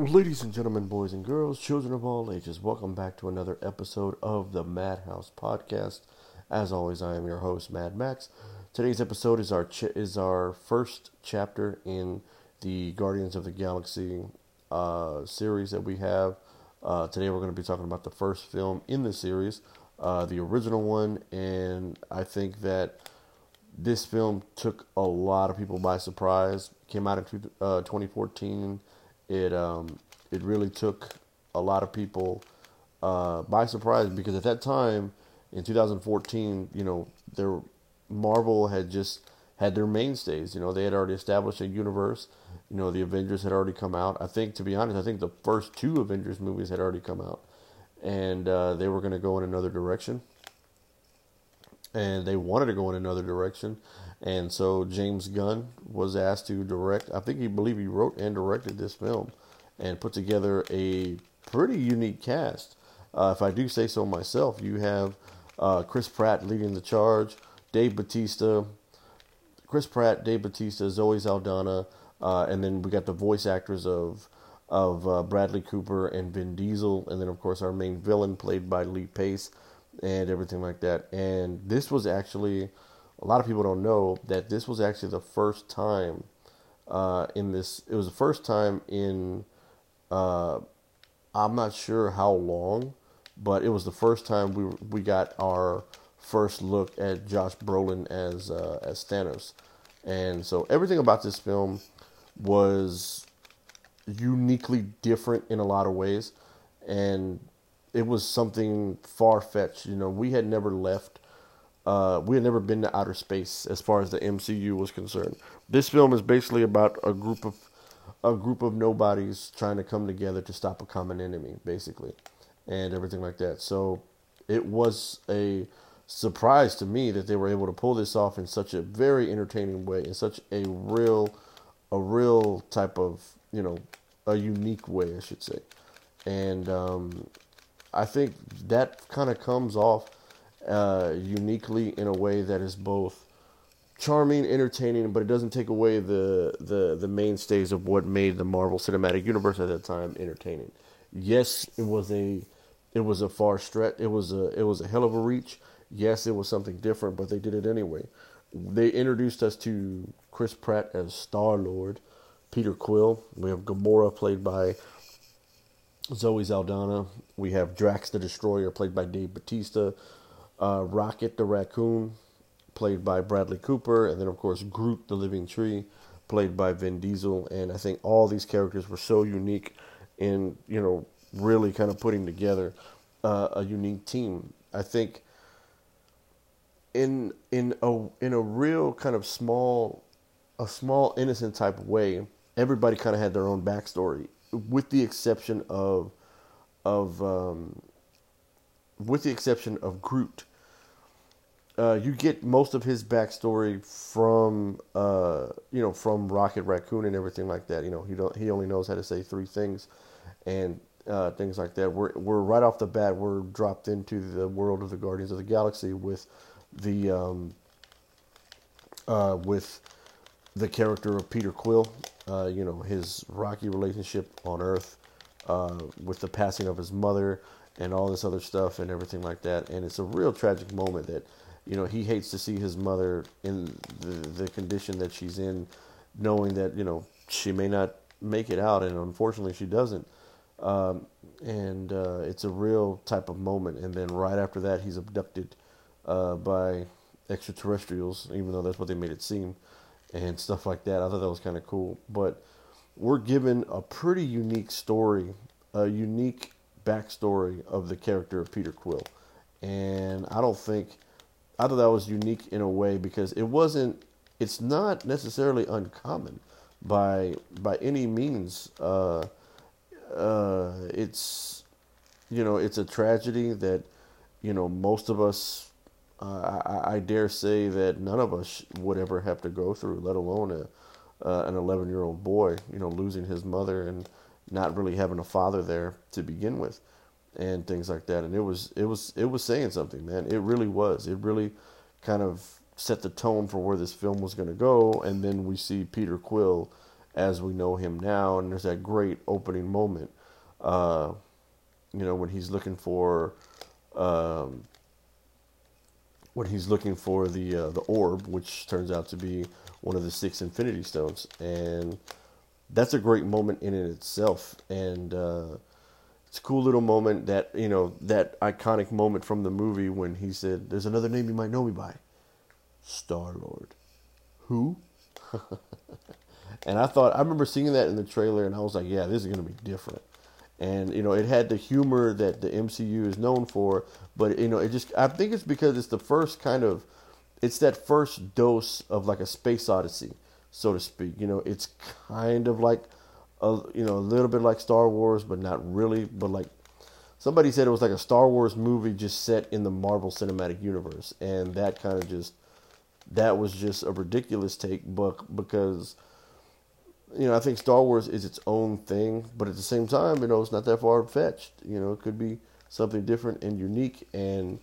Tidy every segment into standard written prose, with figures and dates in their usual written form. Ladies and gentlemen, boys and girls, children of all ages, welcome back to another episode of the Madhouse Podcast. As always, I am your host, Mad Max. Today's episode is our first chapter in the Guardians of the Galaxy series that we have. Today we're going to be talking about the first film in the series, the original one, and I think that this film took a lot of people by surprise. Came out in 2014. It really took a lot of people by surprise because at that time in 2014, Marvel had just had their mainstays. They had already established a universe. The Avengers had already come out. I think the first two Avengers movies had already come out, and they were going to go in another direction, and they wanted to go in another direction. And so James Gunn was asked to direct. I believe he wrote and directed this film and put together a pretty unique cast. If I do say so myself, you have Chris Pratt leading the charge, Chris Pratt, Dave Bautista, Zoe Saldana, and then we got the voice actors of Bradley Cooper and Vin Diesel, and then of course our main villain played by Lee Pace and everything like that. And this was actually... a lot of people don't know that this was actually the first time I'm not sure how long, but it was the first time we got our first look at Josh Brolin as Thanos. And so everything about this film was uniquely different in a lot of ways, and it was something far-fetched. We had never been to outer space as far as the MCU was concerned. This film is basically about a group of nobodies trying to come together to stop a common enemy, basically, and everything like that. So it was a surprise to me that they were able to pull this off in such a very entertaining way, in such a real type of, a unique way, I should say. And I think that kind of comes off uniquely in a way that is both charming, entertaining, but it doesn't take away the mainstays of what made the Marvel Cinematic Universe at that time entertaining. Yes, it was a far stretch. It was a hell of a reach. Yes, it was something different, but they did it anyway. They introduced us to Chris Pratt as Star-Lord, Peter Quill. We have Gamora played by Zoe Saldana. We have Drax the Destroyer played by Dave Bautista. Rocket the Raccoon, played by Bradley Cooper, and then of course Groot the Living Tree, played by Vin Diesel. And I think all these characters were so unique in really kind of putting together a unique team. I think in a real kind of small innocent type of way, everybody kind of had their own backstory, with the exception of Groot. You get most of his backstory from Rocket Raccoon and everything like that. He only knows how to say three things, and things like that. We're right off the bat, we're dropped into the world of the Guardians of the Galaxy with the character of Peter Quill. His rocky relationship on Earth, with the passing of his mother, and all this other stuff and everything like that. And it's a real tragic moment that, he hates to see his mother in the condition that she's in, knowing that, she may not make it out, and unfortunately she doesn't. It's a real type of moment. And then right after that, he's abducted by extraterrestrials, even though that's what they made it seem, and stuff like that. I thought that was kind of cool. But we're given a pretty unique story, a unique backstory of the character of Peter Quill, and I thought that was unique in a way, because it's not necessarily uncommon by any means. It's a tragedy that most of us, I dare say that none of us would ever have to go through, let alone an 11-year-old boy losing his mother and not really having a father there to begin with, and things like that. And it was saying something, man. It really was. It really kind of set the tone for where this film was going to go. And then we see Peter Quill as we know him now. And there's that great opening moment, when he's looking for, the orb, which turns out to be one of the 6 Infinity Stones. And that's a great moment in it itself. And it's a cool little moment that, that iconic moment from the movie when he said, there's another name you might know me by. Star-Lord. Who? And I remember seeing that in the trailer and I was like, yeah, this is going to be different. And, it had the humor that the MCU is known for, but, I think it's because it's the first it's that first dose of like a space odyssey, so to speak. It's kind of like, a little bit like Star Wars, but not really, but like somebody said it was like a Star Wars movie just set in the Marvel Cinematic Universe. And that was just a ridiculous take, but because... I think Star Wars is its own thing, but at the same time, it's not that far-fetched. It could be something different and unique, and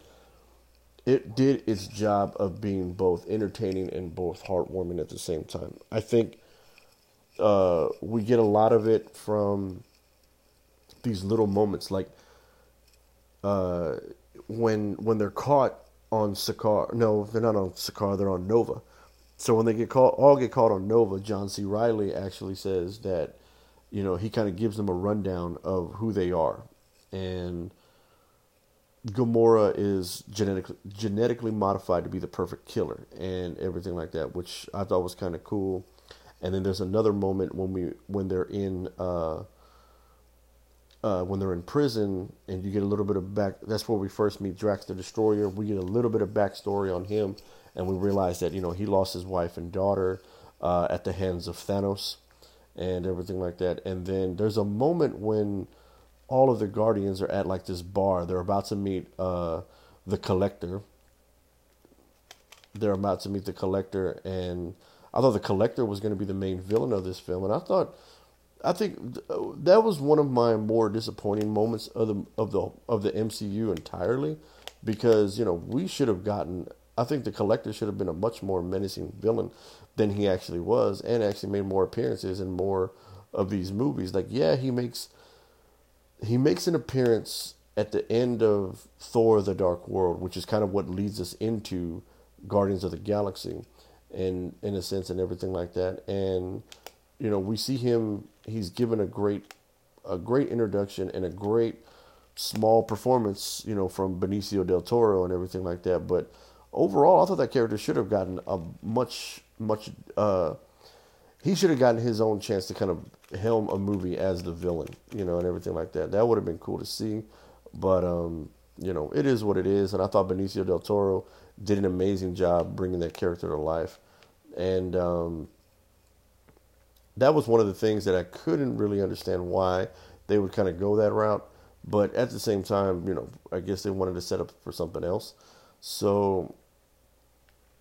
it did its job of being both entertaining and both heartwarming at the same time. I think we get a lot of it from these little moments, like when they're caught on Sakaar. No, they're not on Sakaar, they're on Nova. So when they get caught on Nova, John C. Riley actually says that, he kind of gives them a rundown of who they are. And Gamora is genetically modified to be the perfect killer and everything like that, which I thought was kind of cool. And then there's another moment when they're in prison and you get a little bit of that's where we first meet Drax the Destroyer. We get a little bit of backstory on him. And we realized that, he lost his wife and daughter at the hands of Thanos and everything like that. And then there's a moment when all of the Guardians are at, like, this bar. They're about to meet the Collector. And I thought the Collector was going to be the main villain of this film. And I think that was one of my more disappointing moments of the MCU entirely. Because, we should have gotten... I think the Collector should have been a much more menacing villain than he actually was, and actually made more appearances in more of these movies. Like, yeah, he makes an appearance at the end of Thor: The Dark World, which is kind of what leads us into Guardians of the Galaxy, and in a sense, and everything like that. And we see him; he's given a great introduction and a great small performance, from Benicio del Toro and everything like that, but. Overall, I thought that character should have gotten a he should have gotten his own chance to kind of helm a movie as the villain, and everything like that. That would have been cool to see, but, it is what it is, and I thought Benicio del Toro did an amazing job bringing that character to life, and that was one of the things that I couldn't really understand why they would kind of go that route, but at the same time, I guess they wanted to set up for something else. So,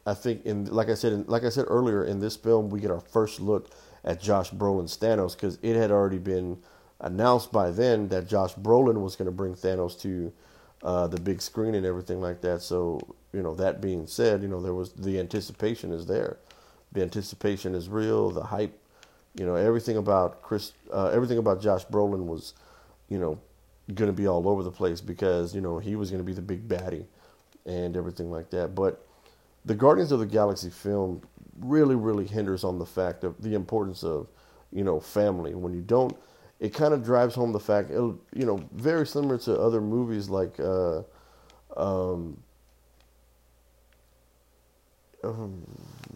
I think, like I said earlier, in this film, we get our first look at Josh Brolin's Thanos, because it had already been announced by then that Josh Brolin was going to bring Thanos to the big screen and everything like that. So, that being said, there was the anticipation is there. The anticipation is real. The hype, everything about Josh Brolin was, going to be all over the place because, he was going to be the big baddie. And everything like that. But the Guardians of the Galaxy film really, really hinders on the fact of the importance of, family. When you don't, it kind of drives home the fact, very similar to other movies like,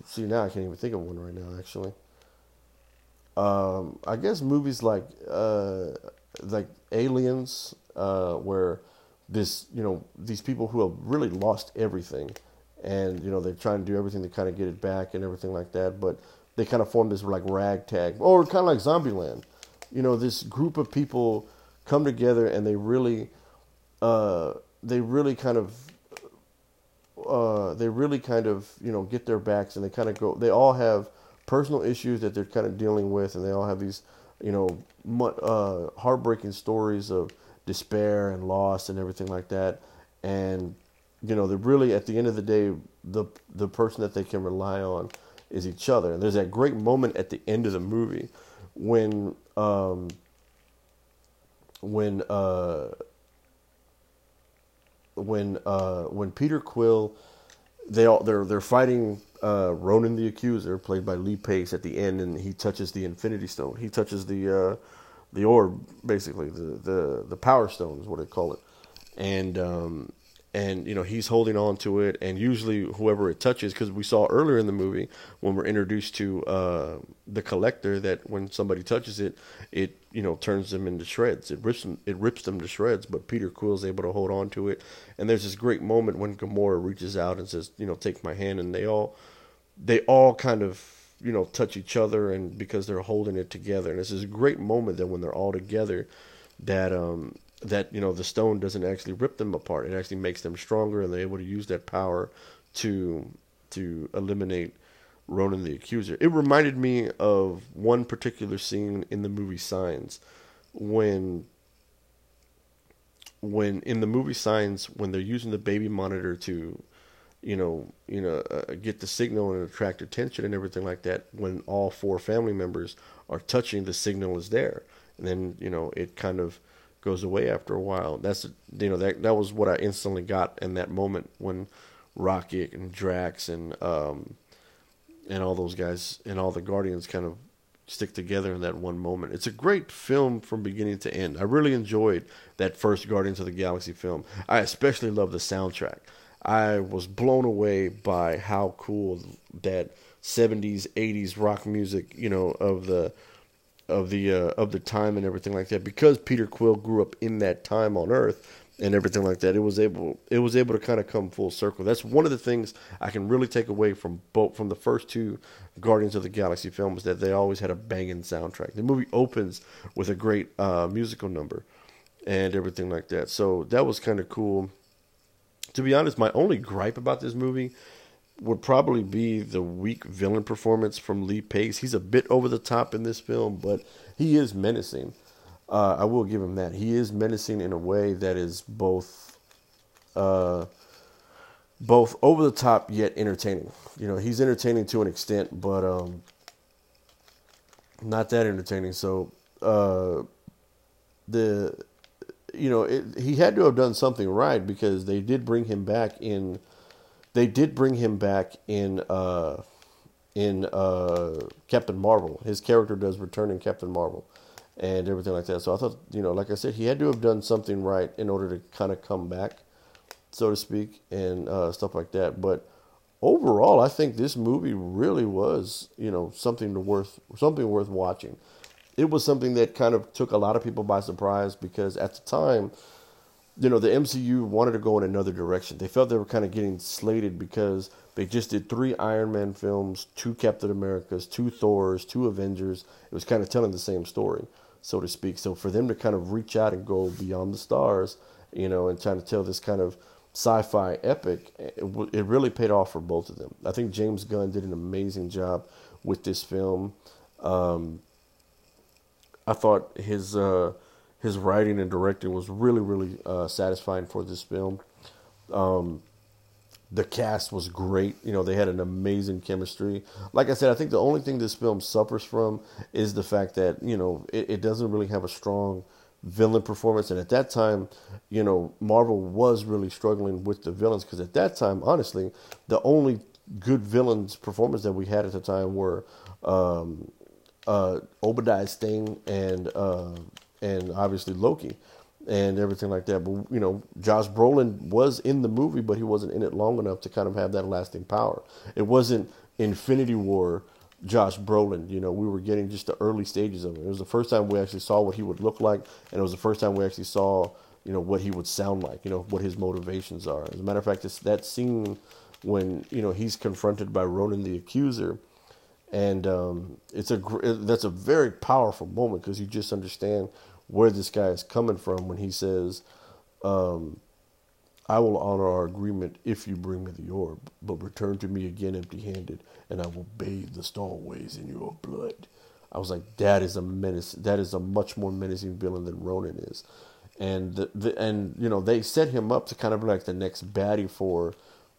see, now I can't even think of one right now, actually. I guess movies like Aliens, where... this, these people who have really lost everything and, they're trying to do everything to kind of get it back and everything like that, but they kind of form this like ragtag or kind of like Zombieland, this group of people come together and they really kind of, get their backs and they all have personal issues that they're kind of dealing with. And they all have these, heartbreaking stories of despair and loss and everything like that, and they're really, at the end of the day, the person that they can rely on is each other. And there's that great moment at the end of the movie when Peter Quill, they're fighting Ronan the Accuser, played by Lee Pace, at the end, and he touches the Infinity Stone. He touches the orb, basically the Power Stone is what they call it, and you know he's holding on to it, and usually whoever it touches, because we saw earlier in the movie when we're introduced to the Collector, that when somebody touches it, it you know turns them into shreds, it rips them to shreds. But Peter Quill's able to hold on to it, and there's this great moment when Gamora reaches out and says, you know, take my hand, and they all kind of, you know, touch each other, and because they're holding it together, and it's this great moment that when they're all together, that that, you know, the stone doesn't actually rip them apart. It actually makes them stronger, and they're able to use that power to eliminate Ronan the Accuser. It reminded me of one particular scene in the movie Signs, when they're using the baby monitor to, you know, get the signal and attract attention and everything like that. When all four family members are touching, the signal is there, and then, you know, it kind of goes away after a while. That's, you know, that was what I instantly got in that moment when Rocket and Drax and all those guys and all the Guardians kind of stick together in that one moment. It's a great film from beginning to end. I really enjoyed that first Guardians of the Galaxy film. I especially love the soundtrack. I was blown away by how cool that 70s, 80s rock music, you know, of the time and everything like that, because Peter Quill grew up in that time on Earth and everything like that. It was able to kind of come full circle. That's one of the things I can really take away from the first two Guardians of the Galaxy films, that they always had a banging soundtrack. The movie opens with a great musical number and everything like that. So that was kind of cool. To be honest, my only gripe about this movie would probably be the weak villain performance from Lee Pace. He's a bit over the top in this film, but he is menacing. I will give him that. He is menacing in a way that is both over the top yet entertaining. You know, he's entertaining to an extent, but not that entertaining. So he had to have done something right, because they did bring him back in. They did bring him back in Captain Marvel. His character does return in Captain Marvel and everything like that. So I thought, you know, like I said, he had to have done something right in order to kind of come back, so to speak, and stuff like that. But overall, I think this movie really was, you know, something worth watching. It was something that kind of took a lot of people by surprise, because at the time, you know, the MCU wanted to go in another direction. They felt they were kind of getting slated, because they just did 3 Iron Man films, 2 Captain Americas, 2 Thors, 2 Avengers. It was kind of telling the same story, so to speak. So for them to kind of reach out and go beyond the stars, you know, and trying to tell this kind of sci-fi epic, it really paid off for both of them. I think James Gunn did an amazing job with this film. I thought his writing and directing was really, really satisfying for this film. The cast was great. You know, they had an amazing chemistry. Like I said, I think the only thing this film suffers from is the fact that, you know, it doesn't really have a strong villain performance. And at that time, you know, Marvel was really struggling with the villains, because at that time, honestly, the only good villains performance that we had at the time were Obadiah Stane and obviously Loki and everything like that. But, you know, Josh Brolin was in the movie, but he wasn't in it long enough to kind of have that lasting power. It wasn't Infinity War Josh Brolin. You know, we were getting just the early stages of it. It was the first time we actually saw what he would look like, and it was the first time we actually saw, you know, what he would sound like, you know, what his motivations are. As a matter of fact, it's that scene when, you know, he's confronted by Ronan the Accuser, and that's a very powerful moment, because you just understand where this guy is coming from when he says, I will honor our agreement if you bring me the orb, but return to me again empty-handed, and I will bathe the stoneways in your blood. I was like, that is a menace. That is a much more menacing villain than Ronan is. And and you know, they set him up to kind of be like the next baddie for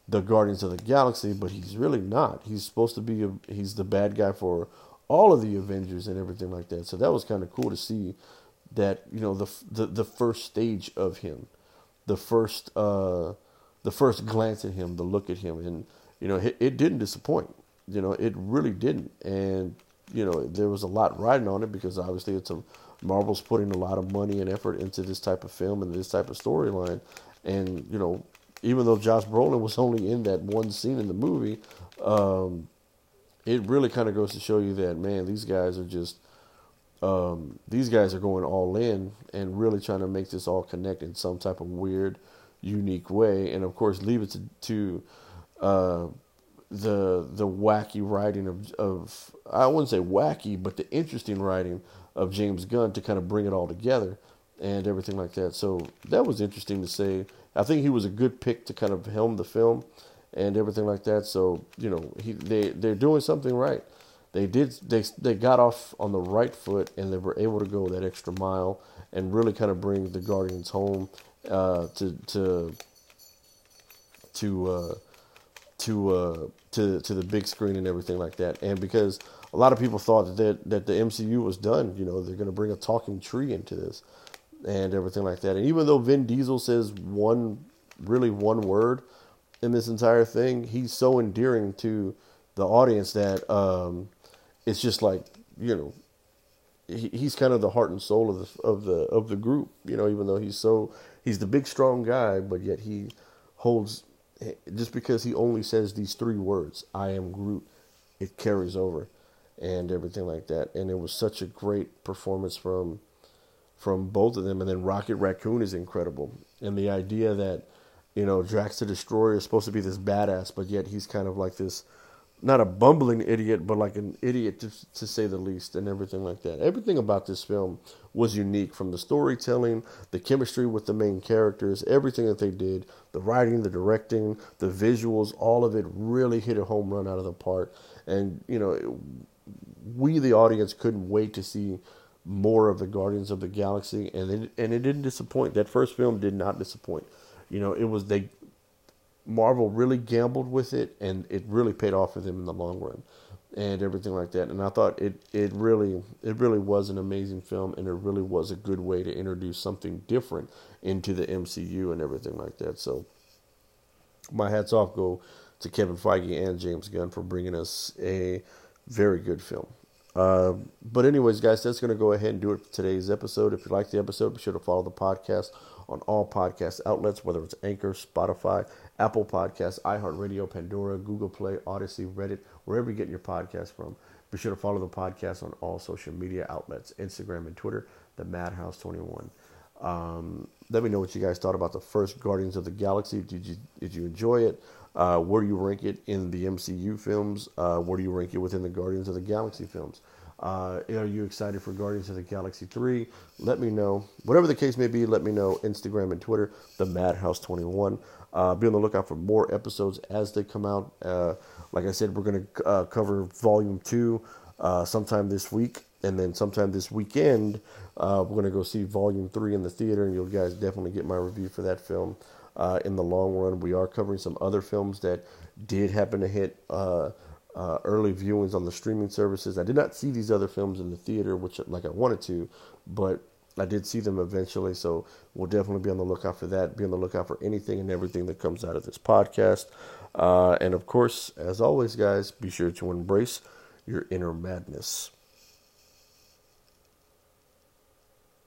the Guardians of the Galaxy, but he's really not. He's supposed to be he's the bad guy for all of the Avengers and everything like that. So that was kind of cool to see that, you know, the first stage of him, the first glance at him, the look at him, and, you know, it didn't disappoint. You know, it really didn't. And, you know, there was a lot riding on it because obviously Marvel's putting a lot of money and effort into this type of film and this type of storyline. And, you know, even though Josh Brolin was only in that one scene in the movie, it really kind of goes to show you that, man, these guys are just, going all in and really trying to make this all connect in some type of weird, unique way. And of course, leave it to the wacky writing of I wouldn't say wacky, but the interesting writing of James Gunn to kind of bring it all together and everything like that. So that was interesting to say. I think he was a good pick to kind of helm the film and everything like that. So, you know, they're doing something right. They got off on the right foot, and they were able to go that extra mile and really kind of bring the Guardians home to the big screen and everything like that. And because a lot of people thought that the MCU was done, you know, they're going to bring a talking tree into this and everything like that. And even though Vin Diesel says one word in this entire thing, he's so endearing to the audience that it's just like, you know, he's kind of the heart and soul of the group, you know, even though he's the big strong guy, but yet he holds, just because he only says these three words, I am Groot, it carries over and everything like that. And it was such a great performance from both of them. And then Rocket Raccoon is incredible. And the idea that, you know, Drax the Destroyer is supposed to be this badass, but yet he's kind of like this, not a bumbling idiot, but like an idiot to say the least and everything like that. Everything about this film was unique, from the storytelling, the chemistry with the main characters, everything that they did, the writing, the directing, the visuals, all of it really hit a home run out of the park. And, you know, we, the audience, couldn't wait to see more of the Guardians of the Galaxy, and it didn't disappoint. That first film did not disappoint. You know, Marvel really gambled with it, and it really paid off for them in the long run and everything like that. And I thought it really was an amazing film, and it really was a good way to introduce something different into the MCU and everything like that. So my hats off go to Kevin Feige and James Gunn for bringing us a very good film. But anyways, guys, that's going to go ahead and do it for today's episode. If you like the episode, be sure to follow the podcast on all podcast outlets, whether it's Anchor, Spotify, Apple Podcasts, iHeartRadio, Pandora, Google Play, Odyssey, Reddit, wherever you get your podcast from. Be sure to follow the podcast on all social media outlets, Instagram and Twitter, the Madhouse21. Let me know what you guys thought about the first Guardians of the Galaxy. Did you enjoy it? Where do you rank it in the MCU films? Where do you rank it within the Guardians of the Galaxy films? Are you excited for Guardians of the Galaxy 3? Let me know. Whatever the case may be, let me know. Instagram and Twitter, the Madhouse21. Be on the lookout for more episodes as they come out. Like I said, we're going to cover Volume 2 sometime this week. And then sometime this weekend, we're going to go see Volume 3 in the theater. And you guys definitely get my review for that film. In the long run, we are covering some other films that did happen to hit early viewings on the streaming services. I did not see these other films in the theater, which like I wanted to, but I did see them eventually. So we'll definitely be on the lookout for that. Be on the lookout for anything and everything that comes out of this podcast. And of course, as always, guys, be sure to embrace your inner madness.